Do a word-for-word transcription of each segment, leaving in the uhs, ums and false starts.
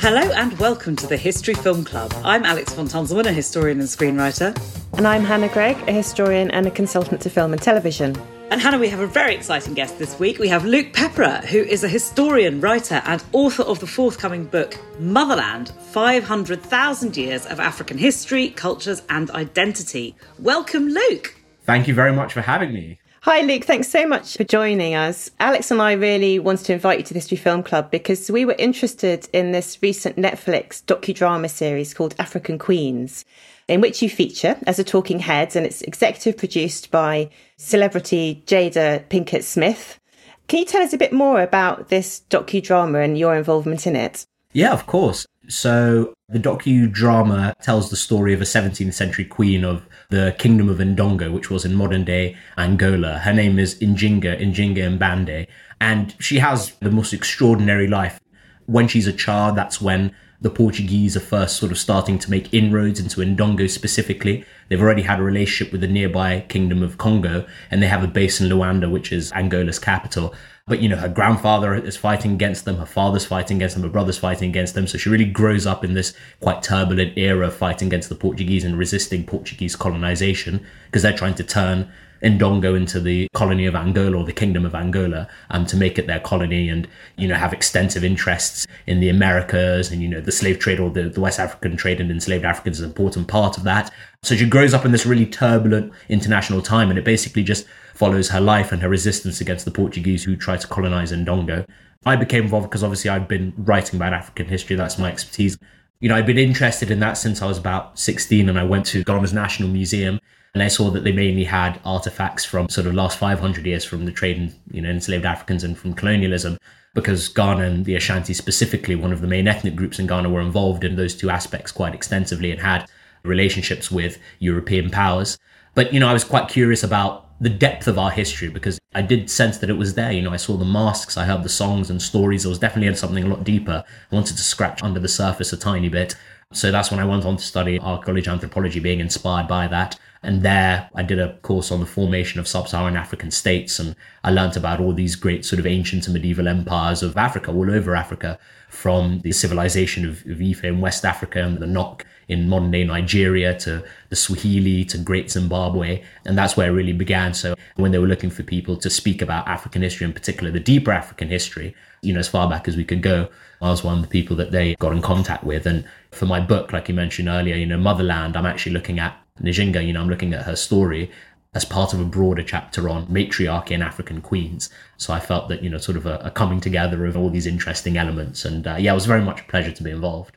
Hello and welcome to the History Film Club. I'm Alex von Tunzelman, a historian and screenwriter. And I'm Hannah Greig, a historian and a consultant to film and television. And Hannah, we have a very exciting guest this week. We have Luke Pepera, who is a historian, writer and author of the forthcoming book Motherland, five hundred thousand Years of African History, Cultures, and Identity. Welcome, Luke. Thank you very much for having me. Hi, Luke. Thanks so much for joining us. Alex and I really wanted to invite you to the History Film Club because we were interested in this recent Netflix docudrama series called African Queens, in which you feature as a talking head, and it's executive produced by celebrity Jada Pinkett Smith. Can you tell us a bit more about this docudrama and your involvement in it? Yeah, of course. So the docudrama tells the story of a seventeenth century queen of the kingdom of Ndongo, which was in modern-day Angola. Her name is Njinga, Njinga Mbande, and she has the most extraordinary life. When she's a child, that's when the Portuguese are first sort of starting to make inroads into Ndongo specifically. They've already had a relationship with the nearby kingdom of Congo, and they have a base in Luanda, which is Angola's capital. But, you know, her grandfather is fighting against them, her father's fighting against them, her brother's fighting against them. So she really grows up in this quite turbulent era fighting against the Portuguese and resisting Portuguese colonization because they're trying to turn Ndongo into the colony of Angola or the kingdom of Angola um, to make it their colony and, you know, have extensive interests in the Americas and, you know, the slave trade or the, the West African trade and enslaved Africans is an important part of that. So she grows up in this really turbulent international time, and it basically just follows her life and her resistance against the Portuguese who tried to colonize Ndongo. I became involved because obviously I've been writing about African history. That's my expertise. You know, I've been interested in that since I was about sixteen, and I went to Ghana's National Museum and I saw that they mainly had artifacts from sort of last five hundred years from the trade in, you know, enslaved Africans and from colonialism, because Ghana and the Ashanti specifically, one of the main ethnic groups in Ghana, were involved in those two aspects quite extensively and had relationships with European powers. But, you know, I was quite curious about the depth of our history because I did sense that it was there. You know, I saw the masks, I heard the songs and stories. There was definitely something a lot deeper. I wanted to scratch under the surface a tiny bit. So that's when I went on to study archaeology, anthropology, being inspired by that. And there I did a course on the formation of sub-Saharan African states. And I learned about all these great sort of ancient and medieval empires of Africa, all over Africa, from the civilization of, of Ife in West Africa and the Nok in modern day Nigeria to the Swahili to Great Zimbabwe. And that's where it really began. So when they were looking for people to speak about African history, in particular, the deeper African history, you know, as far back as we could go, I was one of the people that they got in contact with. And for my book, like you mentioned earlier, you know, Motherland, I'm actually looking at Njinga, you know, I'm looking at her story as part of a broader chapter on matriarchy and African queens. So I felt that, you know, sort of a, a coming together of all these interesting elements. And uh, yeah, it was very much a pleasure to be involved.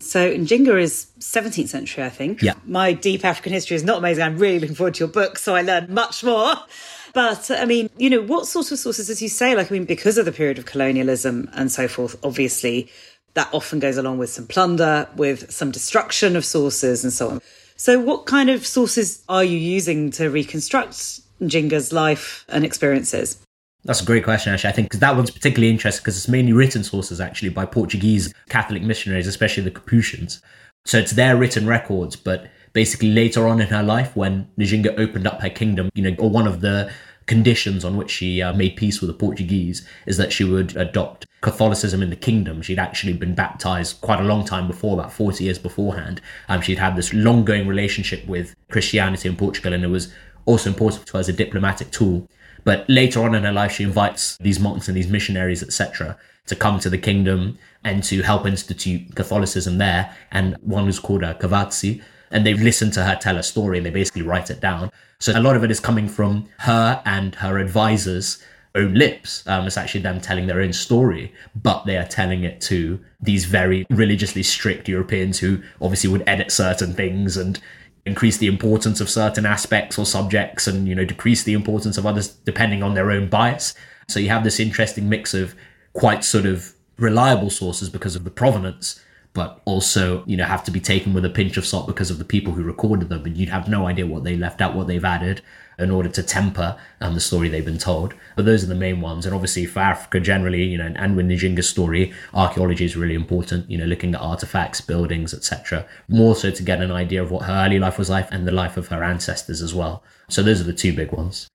So Njinga is seventeenth century, I think. Yeah. My deep African history is not amazing. I'm really looking forward to your book, so I learned much more. But, I mean, you know, what sort of sources, as you say, like, I mean, because of the period of colonialism and so forth, obviously, that often goes along with some plunder, with some destruction of sources and so on. So what kind of sources are you using to reconstruct Njinga's life and experiences? That's a great question, actually, I think, because that one's particularly interesting because it's mainly written sources, actually, by Portuguese Catholic missionaries, especially the Capuchins. So it's their written records, but basically later on in her life, when Njinga opened up her kingdom, you know, or one of the conditions on which she uh, made peace with the Portuguese is that she would adopt Catholicism in the kingdom. She'd actually been baptized quite a long time before, about forty years beforehand. Um, she'd had this long-going relationship with Christianity in Portugal, and it was also important to her as a diplomatic tool. But later on in her life, she invites these monks and these missionaries, et cetera, to come to the kingdom and to help institute Catholicism there. And one was called a Cavazzi, and they've listened to her tell her story, and they basically write it down. So a lot of it is coming from her and her advisors' own lips. Um, it's actually them telling their own story, but they are telling it to these very religiously strict Europeans who obviously would edit certain things and increase the importance of certain aspects or subjects and, you know, decrease the importance of others depending on their own bias. So you have this interesting mix of quite sort of reliable sources because of the provenance, but also, you know, have to be taken with a pinch of salt because of the people who recorded them. And you'd have no idea what they left out, what they've added in order to temper um, the story they've been told. But those are the main ones. And obviously for Africa generally, you know, and, and with Njinga's story, archaeology is really important, you know, looking at artifacts, buildings, et cetera, more so to get an idea of what her early life was like and the life of her ancestors as well. So those are the two big ones.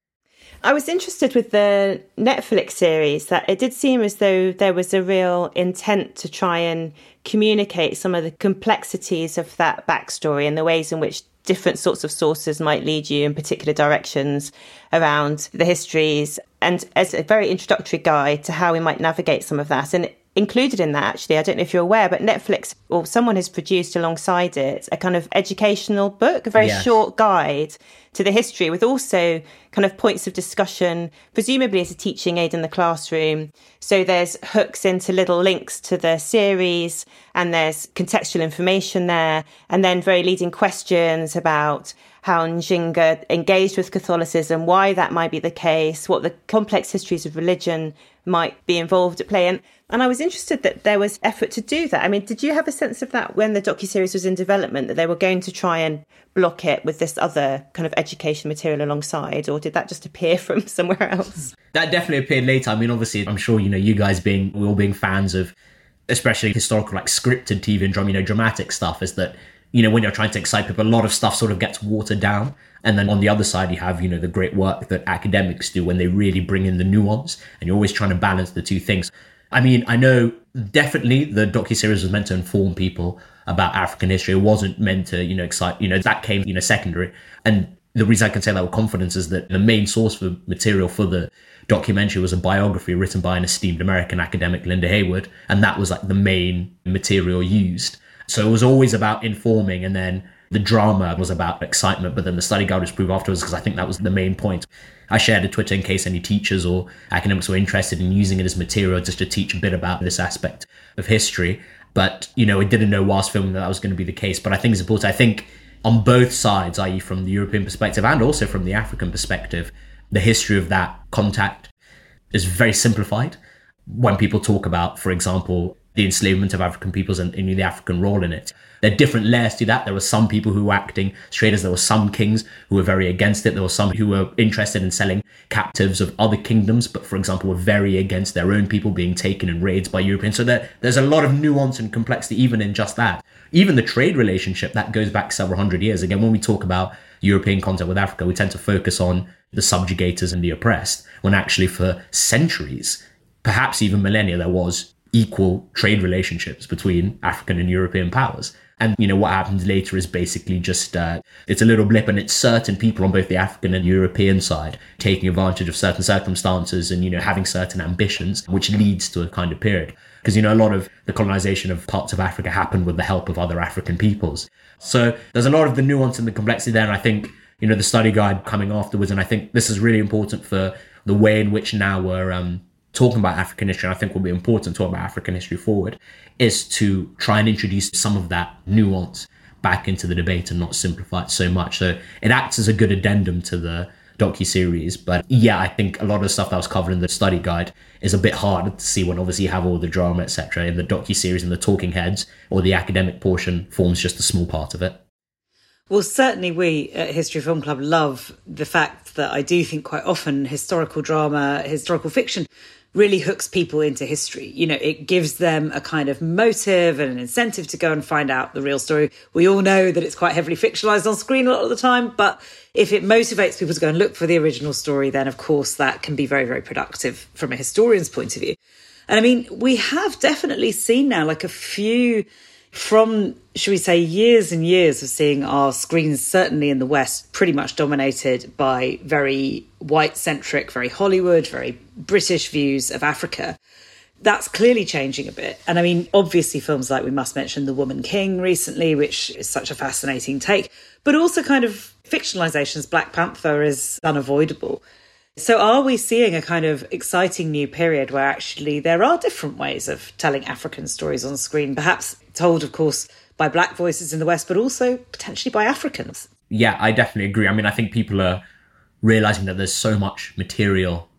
I was interested with the Netflix series that it did seem as though there was a real intent to try and communicate some of the complexities of that backstory and the ways in which different sorts of sources might lead you in particular directions around the histories, and as a very introductory guide to how we might navigate some of that. And included in that, actually, I don't know if you're aware, but Netflix or someone has produced alongside it a kind of educational book, a very yeah. short guide to the history with also kind of points of discussion, presumably as a teaching aid in the classroom. So there's hooks into little links to the series and there's contextual information there. And then very leading questions about how Njinga engaged with Catholicism, why that might be the case, what the complex histories of religion might be involved at play. And and I was interested that there was effort to do that. I mean, did you have a sense of that when the docuseries was in development, that they were going to try and block it with this other kind of education material alongside, or did that just appear from somewhere else? That definitely appeared later. I mean, obviously, I'm sure, you know, you guys being, we all being fans of, especially historical, like scripted T V and drama, you know, dramatic stuff, is that, you know, when you're trying to excite people, a lot of stuff sort of gets watered down. And then on the other side, you have, you know, the great work that academics do when they really bring in the nuance. And you're always trying to balance the two things. I mean, I know definitely the docuseries was meant to inform people about African history. It wasn't meant to, you know, excite, you know, that came, you know, secondary. And the reason I can say that with confidence is that the main source for material for the documentary was a biography written by an esteemed American academic, Linda Heywood. And that was like the main material used. So it was always about informing, and then the drama was about excitement, but then the study guide was proved afterwards, because I think that was the main point. I shared a Twitter in case any teachers or academics were interested in using it as material just to teach a bit about this aspect of history. But, you know, I didn't know whilst filming that that was going to be the case. But I think it's important. I think on both sides, that is from the European perspective and also from the African perspective, the history of that contact is very simplified. When people talk about, for example, the enslavement of African peoples and, and the African role in it. There are different layers to that. There were some people who were acting straight as there were some kings who were very against it. There were some who were interested in selling captives of other kingdoms, but for example, were very against their own people being taken in raids by Europeans. So there, there's a lot of nuance and complexity even in just that. Even the trade relationship, that goes back several hundred years. Again, when we talk about European contact with Africa, we tend to focus on the subjugators and the oppressed, when actually for centuries, perhaps even millennia, there was equal trade relationships between African and European powers. And, you know, what happens later is basically just, uh, it's a little blip, and it's certain people on both the African and European side taking advantage of certain circumstances and, you know, having certain ambitions, which leads to a kind of period. Because, you know, a lot of the colonization of parts of Africa happened with the help of other African peoples. So there's a lot of the nuance and the complexity there. And I think, you know, the study guide coming afterwards, and I think this is really important for the way in which now we're, um, talking about African history, and I think will be important to talk about African history forward, is to try and introduce some of that nuance back into the debate and not simplify it so much. So it acts as a good addendum to the docuseries. But yeah, I think a lot of the stuff that was covered in the study guide is a bit hard to see when obviously you have all the drama, et cetera. In the docuseries and the talking heads, or the academic portion forms just a small part of it. Well, certainly we at History Film Club love the fact that I do think quite often historical drama, historical fiction really hooks people into history. You know, it gives them a kind of motive and an incentive to go and find out the real story. We all know that it's quite heavily fictionalized on screen a lot of the time, but if it motivates people to go and look for the original story, then of course that can be very, very productive from a historian's point of view. And I mean, we have definitely seen now like a few from, should we say, years and years of seeing our screens, certainly in the West, pretty much dominated by very white-centric, very Hollywood, very British views of Africa. That's clearly changing a bit. And I mean, obviously films like, we must mention The Woman King recently, which is such a fascinating take, but also kind of fictionalizations. Black Panther is unavoidable. So are we seeing a kind of exciting new period where actually there are different ways of telling African stories on screen, perhaps told, of course, by Black voices in the West, but also potentially by Africans? Yeah, I definitely agree. I mean, I think people are realising that there's so much material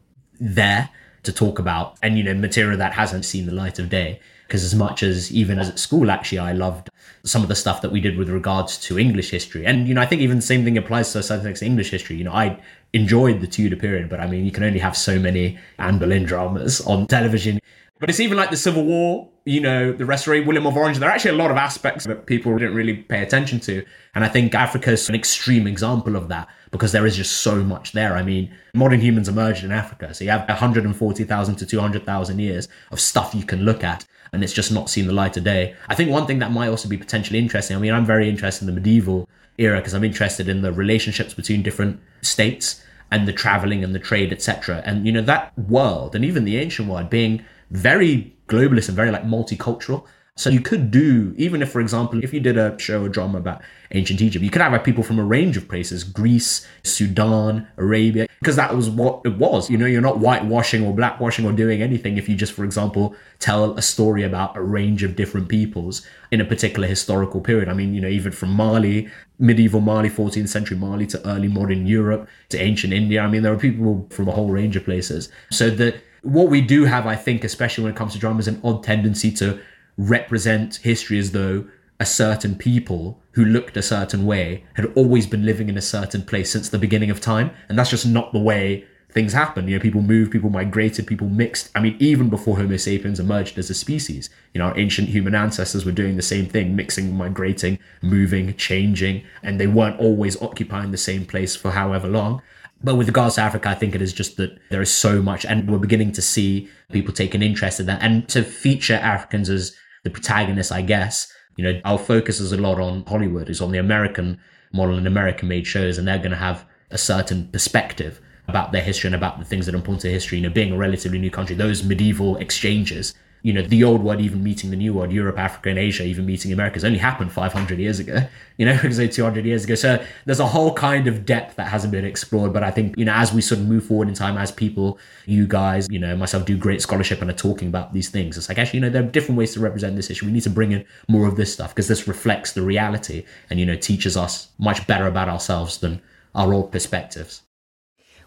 there to talk about, and, you know, material that hasn't seen the light of day. Because as much as, even as at school, actually, I loved some of the stuff that we did with regards to English history. And, you know, I think even the same thing applies to certain things, English history. You know, I enjoyed the Tudor period, but I mean, you can only have so many Anne Boleyn dramas on television. But it's even like the Civil War you know, the Restoration, William of Orange. There are actually a lot of aspects that people didn't really pay attention to. And I think Africa's an extreme example of that because there is just so much there. I mean, modern humans emerged in Africa. So you have one hundred forty thousand to two hundred thousand years of stuff you can look at, and it's just not seen the light of day. I think one thing that might also be potentially interesting, I mean, I'm very interested in the medieval era because I'm interested in the relationships between different states and the traveling and the trade, et cetera. And, you know, that world and even the ancient world being very globalist and very like multicultural. So you could do, even if, for example, if you did a show or drama about ancient Egypt, you could have like, people from a range of places, Greece, Sudan, Arabia, because that was what it was. You know, you're not whitewashing or blackwashing or doing anything if you just, for example, tell a story about a range of different peoples in a particular historical period. I mean, you know, even from Mali, medieval Mali, fourteenth century Mali to early modern Europe to ancient India. I mean, there are people from a whole range of places. So the what we do have, I think, especially when it comes to drama, is an odd tendency to represent history as though a certain people who looked a certain way had always been living in a certain place since the beginning of time. And that's just not the way things happen. You know, people moved, people migrated, people mixed. I mean, even before Homo sapiens emerged as a species, you know, our ancient human ancestors were doing the same thing, mixing, migrating, moving, changing, and they weren't always occupying the same place for however long. But with regards to Africa, I think it is just that there is so much, and we're beginning to see people take an interest in that. And to feature Africans as the protagonists, I guess, you know, our focus is a lot on Hollywood, is on the American model and American-made shows, and they're going to have a certain perspective about their history and about the things that are important to history. You know, being a relatively new country, those medieval exchanges, you know, the old world even meeting the new world, Europe, Africa, and Asia even meeting America, has only happened five hundred years ago, you know, so two hundred years ago. So there's a whole kind of depth that hasn't been explored. But I think, you know, as we sort of move forward in time, as people, you guys, you know, myself, do great scholarship and are talking about these things, it's like, actually, you know, there are different ways to represent this issue. We need to bring in more of this stuff because this reflects the reality and, you know, teaches us much better about ourselves than our old perspectives.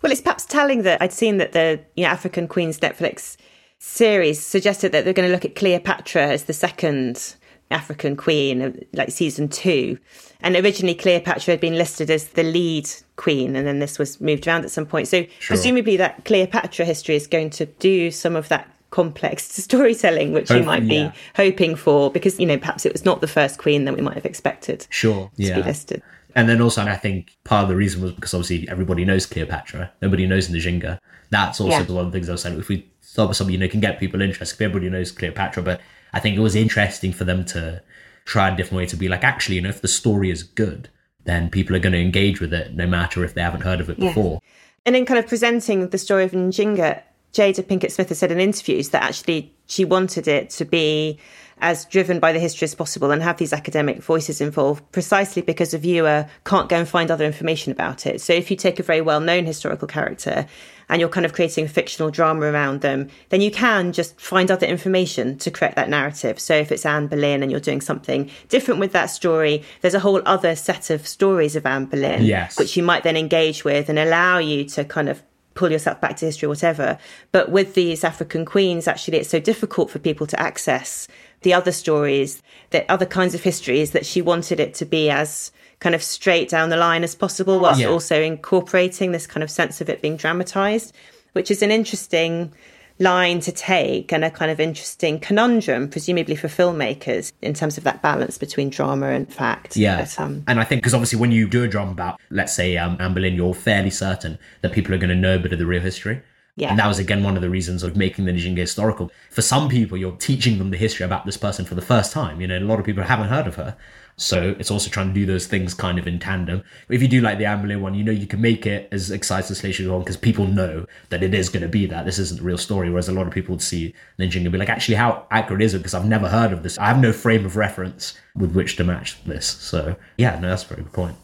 Well, it's perhaps telling that I'd seen that the, you know, African Queens Netflix series suggested that they're going to look at Cleopatra as the second African queen, like season two. And originally Cleopatra had been listed as the lead queen, and then this was moved around at some point. So sure. Presumably that Cleopatra history is going to do some of that complex storytelling, which Hopefully, you might be yeah. hoping for, because, you know, perhaps it was not the first queen that we might have expected sure, to yeah. be listed. And then also, I think part of the reason was because obviously everybody knows Cleopatra. Nobody knows Njinga. That's also yeah. one of the things I was saying. If we thought something, you know, can get people interested, everybody knows Cleopatra. But I think it was interesting for them to try a different way to be like, actually, you know, if the story is good, then people are going to engage with it, no matter if they haven't heard of it yeah. before. And in kind of presenting the story of Njinga, Jada Pinkett Smith has said in interviews that actually she wanted it to be as driven by the history as possible and have these academic voices involved, precisely because a viewer can't go and find other information about it. So if you take a very well-known historical character and you're kind of creating a fictional drama around them, then you can just find other information to create that narrative. So if it's Anne Boleyn and you're doing something different with that story, there's a whole other set of stories of Anne Boleyn, yes. which you might then engage with and allow you to kind of pull yourself back to history, whatever. But with these African queens, actually, it's so difficult for people to access the other stories, the other kinds of histories, that she wanted it to be as kind of straight down the line as possible, whilst yeah. also incorporating this kind of sense of it being dramatised, which is an interesting line to take and a kind of interesting conundrum, presumably for filmmakers, in terms of that balance between drama and fact. Yeah, but, um, and I think because obviously when you do a drama about, let's say, um, Anne Boleyn, you're fairly certain that people are going to know a bit of the real history. Yeah. And that was, again, one of the reasons of making the Njinga historical. For some people, you're teaching them the history about this person for the first time. You know, a lot of people haven't heard of her. So it's also trying to do those things kind of in tandem. If you do like the Anne Boleyn one, you know, you can make it as exciting as you want because people know that it is going to be that. This isn't the real story. Whereas a lot of people would see Njinga and be like, actually, how accurate is it? Because I've never heard of this. I have no frame of reference with which to match this. So, yeah, no, that's a very good point.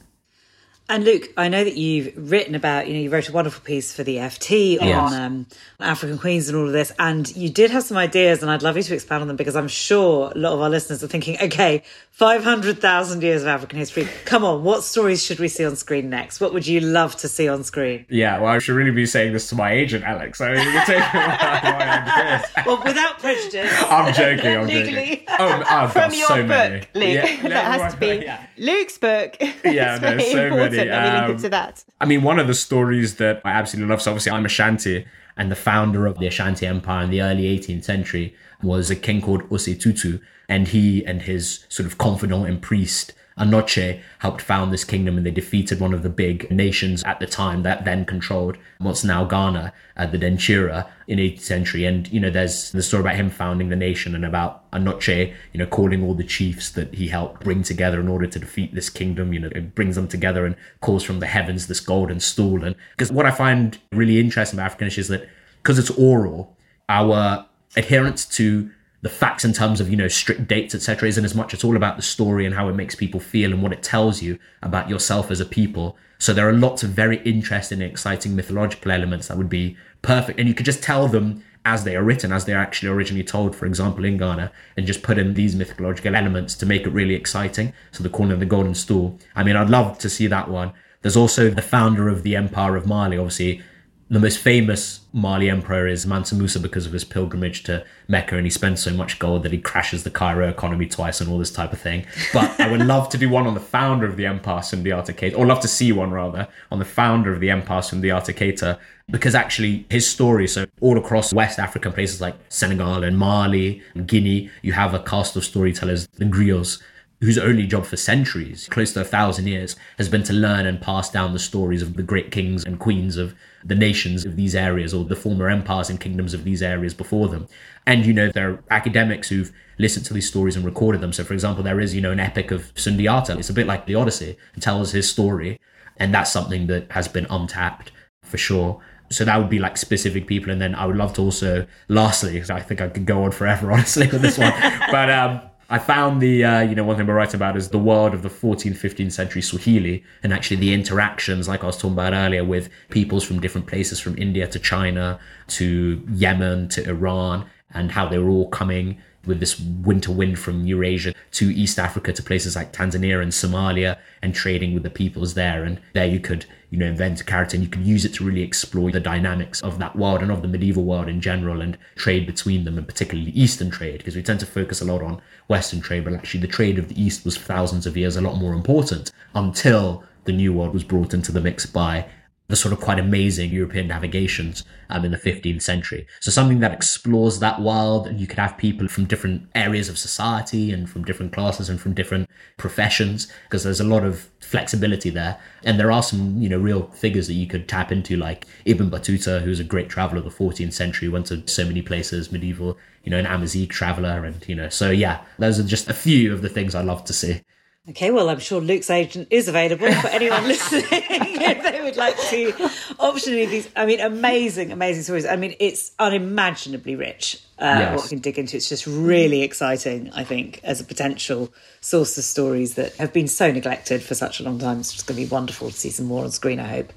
And Luke, I know that you've written about, you know, you wrote a wonderful piece for the E F T on yes. um, African Queens and all of this, and you did have some ideas, and I'd love you to expand on them, because I'm sure a lot of our listeners are thinking, okay, five hundred thousand years of African history, come on, what stories should we see on screen next? What would you love to see on screen? Yeah, well, I should really be saying this to my agent, Alex. I mean, you're taking my ideas. Well, without prejudice. I'm joking, I'm Legally. joking. Oh, I've From got your so book, many. Luke, yeah, that no, has to be yeah. Luke's book. Yeah, no, so important. many. certainly um, link it to that. I mean, one of the stories that I absolutely love, so obviously I'm Ashanti, and the founder of the Ashanti Empire in the early eighteenth century was a king called Osei Tutu, and he and his sort of confidant and priest Anoche helped found this kingdom, and they defeated one of the big nations at the time that then controlled what's now Ghana, uh, the Denchira, in the eighteenth century. And, you know, there's the story about him founding the nation and about Anoche, you know, calling all the chiefs that he helped bring together in order to defeat this kingdom. You know, it brings them together and calls from the heavens this golden stool. And because what I find really interesting about African history is that because it's oral, our adherence to the facts in terms of, you know, strict dates, et cetera, isn't as much. It's all about the story and how it makes people feel and what it tells you about yourself as a people. So there are lots of very interesting and exciting mythological elements that would be perfect. And you could just tell them as they are written, as they're actually originally told, for example, in Ghana, and just put in these mythological elements to make it really exciting. So the corner of the golden stool. I mean, I'd love to see that one. There's also the founder of the Empire of Mali, obviously. The most famous Mali emperor is Mansa Musa because of his pilgrimage to Mecca, and he spends so much gold that he crashes the Cairo economy twice and all this type of thing. But I would love to do one on the founder of the empire, Sundiata Keita, or love to see one rather, on the founder of the empire, Sundiata Keita, because actually his story, so all across West African places like Senegal and Mali and Guinea, you have a cast of storytellers, the griots, whose only job for centuries, close to a thousand years, has been to learn and pass down the stories of the great kings and queens of the nations of these areas, or the former empires and kingdoms of these areas before them. And, you know, there are academics who've listened to these stories and recorded them. So, for example, there is, you know, an epic of Sundiata. It's a bit like the Odyssey. It tells his story. And that's something that has been untapped for sure. So that would be like specific people. And then I would love to also, lastly, because I think I could go on forever, honestly, with this one. but, um, I found the, uh, you know, one thing we're writing about is the world of the fourteenth, fifteenth century Swahili, and actually the interactions, like I was talking about earlier, with peoples from different places, from India to China, to Yemen, to Iran, and how they were all coming with this winter wind from Eurasia to East Africa, to places like Tanzania and Somalia, and trading with the peoples there. And there you could, you know, invent a character, and you could use it to really explore the dynamics of that world and of the medieval world in general, and trade between them, and particularly Eastern trade, because we tend to focus a lot on Western trade, but actually the trade of the East was for thousands of years a lot more important until the New World was brought into the mix by the sort of quite amazing European navigations um, in the fifteenth century. So something that explores that world, and you could have people from different areas of society and from different classes and from different professions, because there's a lot of flexibility there. And there are some, you know, real figures that you could tap into, like Ibn Battuta, who's a great traveler of the fourteenth century, went to so many places, medieval, you know, an Amazigh traveler. And, you know, so yeah, those are just a few of the things I love to see. Okay, well, I'm sure Luke's agent is available for anyone listening if they would like to optionally these, I mean, amazing, amazing stories. I mean, it's unimaginably rich, uh, yes. what we can dig into. It's just really exciting, I think, as a potential source of stories that have been so neglected for such a long time. It's just going to be wonderful to see some more on screen, I hope.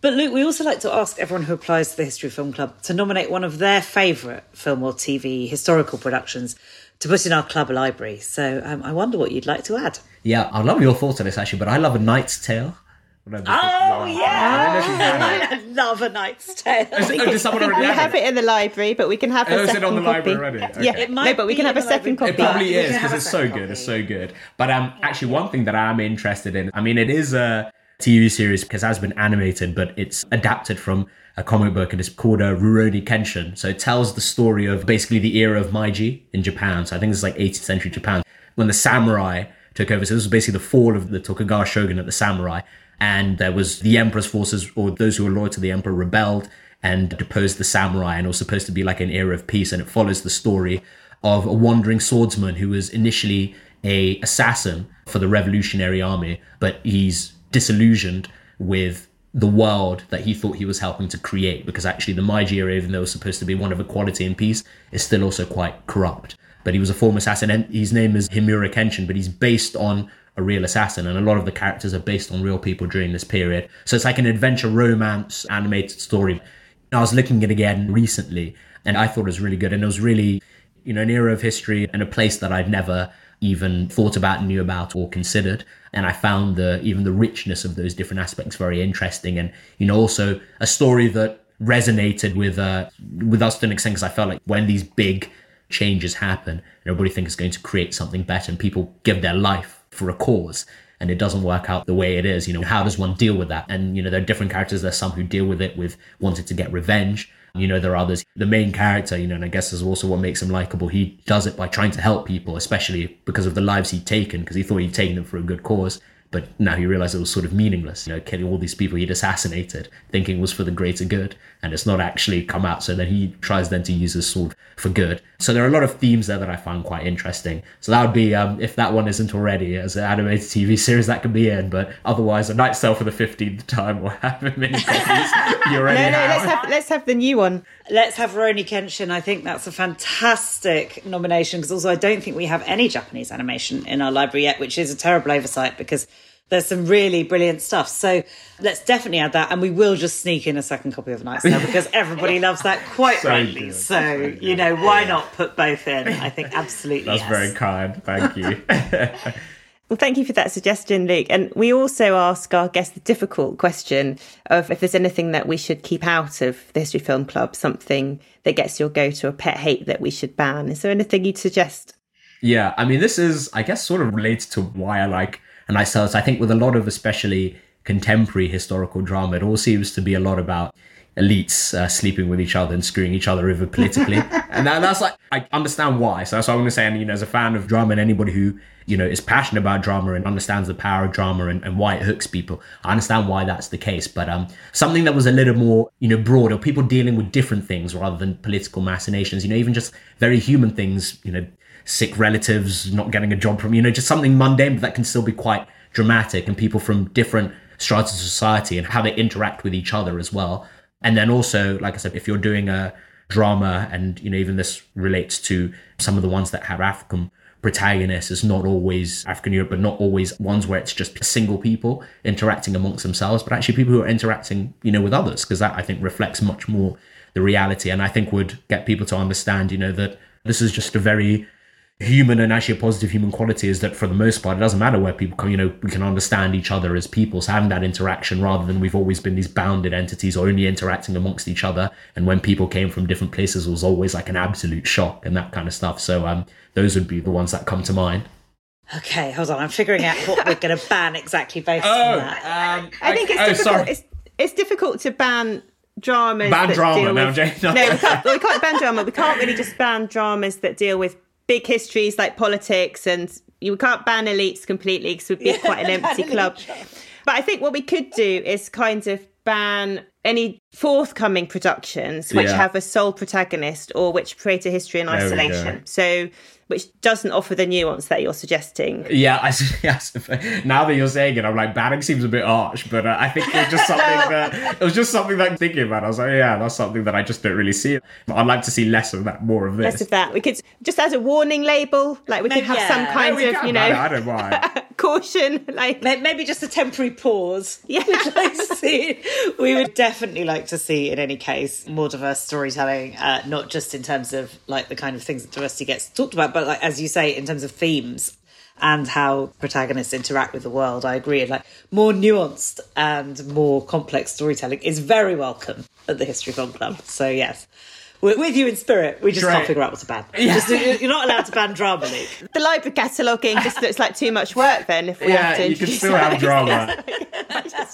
But Luke, we also like to ask everyone who applies to the History Film Club to nominate one of their favourite film or T V historical productions to put in our club library. So um, I wonder what you'd like to add. Yeah, I love your thoughts on this, actually, but I love A Knight's Tale. Oh, yeah. I, I love A Knight's Tale. Is, oh, does someone already we have, have it? it in the library, but we can have oh, a second copy. Oh, is it on the copy. library already? Okay. Yeah, it might no, but we can have a second library. copy. It probably is, because it's so copy. good. It's so good. But um, actually, one thing that I'm interested in, I mean, it is a T V series because it has been animated, but it's adapted from a comic book, and it's called uh, Rurouni Kenshin. So it tells the story of basically the era of Meiji in Japan. So I think it's like eighteenth century Japan, when the samurai took over. So this was basically the fall of the Tokugawa shogunate, the samurai. And there was the emperor's forces, or those who were loyal to the emperor, rebelled and deposed the samurai. And it was supposed to be like an era of peace. And it follows the story of a wandering swordsman who was initially a assassin for the revolutionary army, but he's disillusioned with the world that he thought he was helping to create, because actually the Meiji era, even though it was supposed to be one of equality and peace, is still also quite corrupt. But he was a former assassin, and his name is Himura Kenshin, but he's based on a real assassin, and a lot of the characters are based on real people during this period. So it's like an adventure romance animated story. I was looking at it again recently, and I thought it was really good, and it was really, you know, an era of history and a place that I'd never even thought about, knew about, or considered. And I found the even the richness of those different aspects very interesting. And, you know, also a story that resonated with uh, with us to an extent, because I felt like when these big changes happen, everybody thinks it's going to create something better, and people give their life for a cause. and it doesn't work out the way it is, you know, how does one deal with that? And, you know, there are different characters. There's some who deal with it with wanting to get revenge. You know, there are others. The main character, you know, and I guess this is also what makes him likable. He does it by trying to help people, especially because of the lives he'd taken, because he thought he'd taken them for a good cause. But now he realized it was sort of meaningless, you know, killing all these people he'd assassinated, thinking was for the greater good, and it's not actually come out. So then he tries then to use his sword for good. So there are a lot of themes there that I found quite interesting. So that would be, um, if that one isn't already, as an animated T V series, that could be in. But otherwise, a night sale for the fifteenth time or however many copies you already no, no, have. Let's have. Let's have the new one. Let's have Rurouni Kenshin. I think that's a fantastic nomination, because also I don't think we have any Japanese animation in our library yet, which is a terrible oversight because there's some really brilliant stuff. So let's definitely add that. And we will just sneak in a second copy of Night's Tale because everybody loves that quite rightly. So, so, you know, why not put both in? I think absolutely That's yes. very kind. Thank you. Well, thank you for that suggestion, Luke. And we also ask our guests the difficult question of if there's anything that we should keep out of the History Film Club, something that gets your go-to or pet hate that we should ban. Is there anything you'd suggest? Yeah, I mean, this is, I guess, sort of related to why I like And I saw this, I think with a lot of especially contemporary historical drama, it all seems to be a lot about elites uh, sleeping with each other and screwing each other over politically. and that, that's like, I understand why. So that's what I'm going to say. And, you know, as a fan of drama and anybody who, you know, is passionate about drama and understands the power of drama and, and why it hooks people, I understand why that's the case. But um, something that was a little more, you know, broader, people dealing with different things rather than political machinations, you know, even just very human things, you know, sick relatives, not getting a job from, you know, just something mundane, but that can still be quite dramatic, and people from different strata of society and how they interact with each other as well. And then also, like I said, if you're doing a drama, and, you know, even this relates to some of the ones that have African protagonists, is not always African Europe, but not always ones where it's just single people interacting amongst themselves, but actually people who are interacting, you know, with others, because that I think reflects much more the reality. And I think would get people to understand, you know, that this is just a very human and actually a positive human quality, is that for the most part, it doesn't matter where people come, you know, we can understand each other as people. So having that interaction, rather than we've always been these bounded entities or only interacting amongst each other. And when people came from different places, it was always like an absolute shock and that kind of stuff. So um, those would be the ones that come to mind. Okay, hold on. I'm figuring out what we're going to ban exactly based oh, on that. Um, I think I, it's, oh, difficult. Sorry. It's, it's difficult to ban dramas. Ban drama now, Jane. No, we can't, we can't ban drama. We can't really just ban dramas that deal with big histories like politics, and you can't ban elites completely because we'd be quite an empty club. But I think what we could do is kind of ban any forthcoming productions which yeah. have a sole protagonist or which create a history in isolation. So which doesn't offer the nuance that you're suggesting. Yeah, I, I, now that you're saying it, I'm like, banning seems a bit harsh, but uh, I think it was just something that it was just something that I'm thinking about. I was like, yeah, that's something that I just don't really see. I'd like to see less of that, more of this. Less of that. We could just add a warning label, like we maybe, could have yeah. some kind no, of, you know, I don't mind. caution, like maybe just a temporary pause. Yeah, which I see. We would definitely like to see, in any case, more diverse storytelling, uh, not just in terms of like the kind of things that diversity gets talked about, but But like, as you say, in terms of themes and how protagonists interact with the world, I agree. Like more nuanced and more complex storytelling is very welcome at the History Film Club. So yes, we're with you in spirit. We just Great. can't figure out what to ban. Yeah. Just, you're not allowed to ban drama, Luke. The library cataloguing just looks like too much work then. If we yeah, have to you can still that. have drama.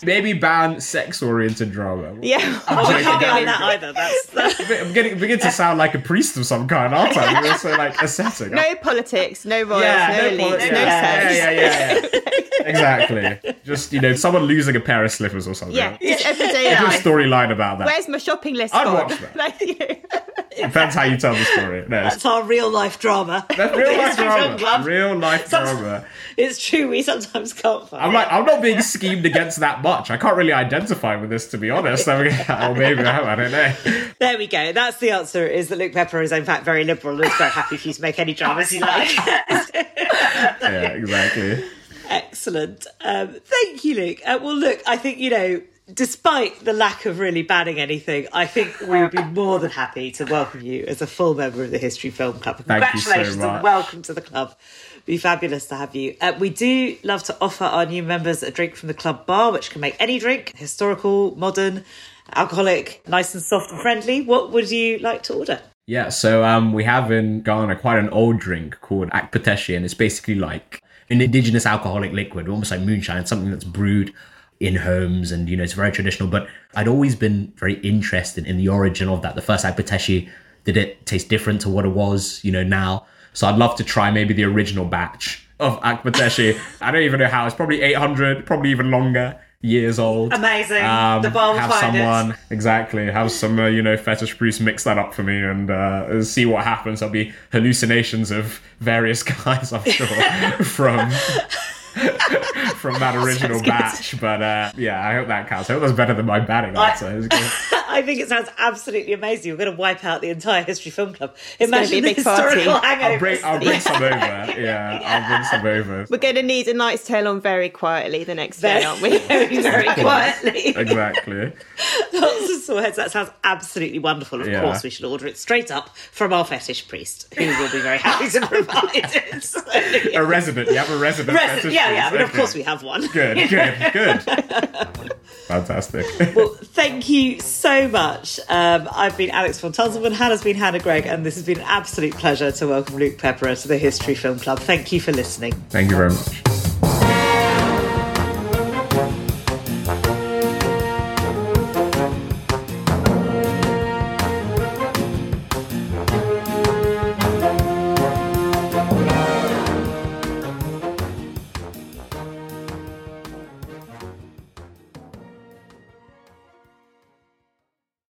Maybe ban sex-oriented drama. Yeah, I'm oh, we can't ban that either. That's, that's... I'm getting begin to sound like a priest of some kind, aren't I? You're also like ascetic. No politics, no royals, yeah, no, no elites, poli- no yeah. sex. Yeah, yeah, yeah. yeah. Exactly. Just, you know, someone losing a pair of slippers or something. Yeah, just everyday life. There's a storyline about that. Where's my shopping list? I'd God? watch that. Like, you know. Depends how you tell the story. No, that's our real life drama. That's real life drama. Real life sometimes, drama. It's true. We sometimes can't find. I'm like, I'm not being schemed against that much. I can't really identify with this, to be honest. I mean, or maybe I am. I don't know. There we go. That's the answer. Is that Luke Pepera is in fact very liberal and is very happy for you to make any dramas you like. Yeah, exactly. Excellent. Um, thank you, Luke. Uh, well, look, I think, you know, despite the lack of really banning anything, I think we would be more than happy to welcome you as a full member of the History Film Club. Congratulations so and welcome to the club. It'd be fabulous to have you. Uh, we do love to offer our new members a drink from the club bar, which can make any drink, historical, modern, alcoholic, nice and soft and friendly. What would you like to order? Yeah, so um, we have in Ghana quite an old drink called Akpateshi, and it's basically like an indigenous alcoholic liquid, almost like moonshine, something that's brewed in homes, and you know, it's very traditional. But I'd always been very interested in the origin of that. The first Akpateshi, did it taste different to what it was, you know, now? So I'd love to try maybe the original batch of Akpateshi. I don't even know how. It's probably eight hundred, probably even longer years old. Amazing. Um, the bar will have find someone it. Exactly. Have some uh, you know, feta spruce, mix that up for me, and uh, see what happens. There'll be hallucinations of various kinds, I'm sure, from from that original batch. But uh, yeah, I hope that counts. I hope that's better than my batting answer. I think it sounds absolutely amazing. You're going to wipe out the entire History Film Club. Imagine the historical hangover. I'll bring, I'll bring yeah. some over. Yeah, yeah, I'll bring some over. We're going to need A Knight's Tale on very quietly the next very, day, aren't we? Very, very quietly. Exactly. Lots of swords. That sounds absolutely wonderful. Of yeah. course, we should order it straight up from our fetish priest, who will be very happy to provide it. So, yeah. A resident. You have a resident Res- fetish yeah, priest. Yeah, yeah. Okay. Of course we have one. Good, good, good. Fantastic. Well, thank you so much. Um, I've been Alex von Tunzelman, Hannah's been Hannah Greig, and this has been an absolute pleasure to welcome Luke Pepera to the History Film Club. Thank you for listening. Thank you very much.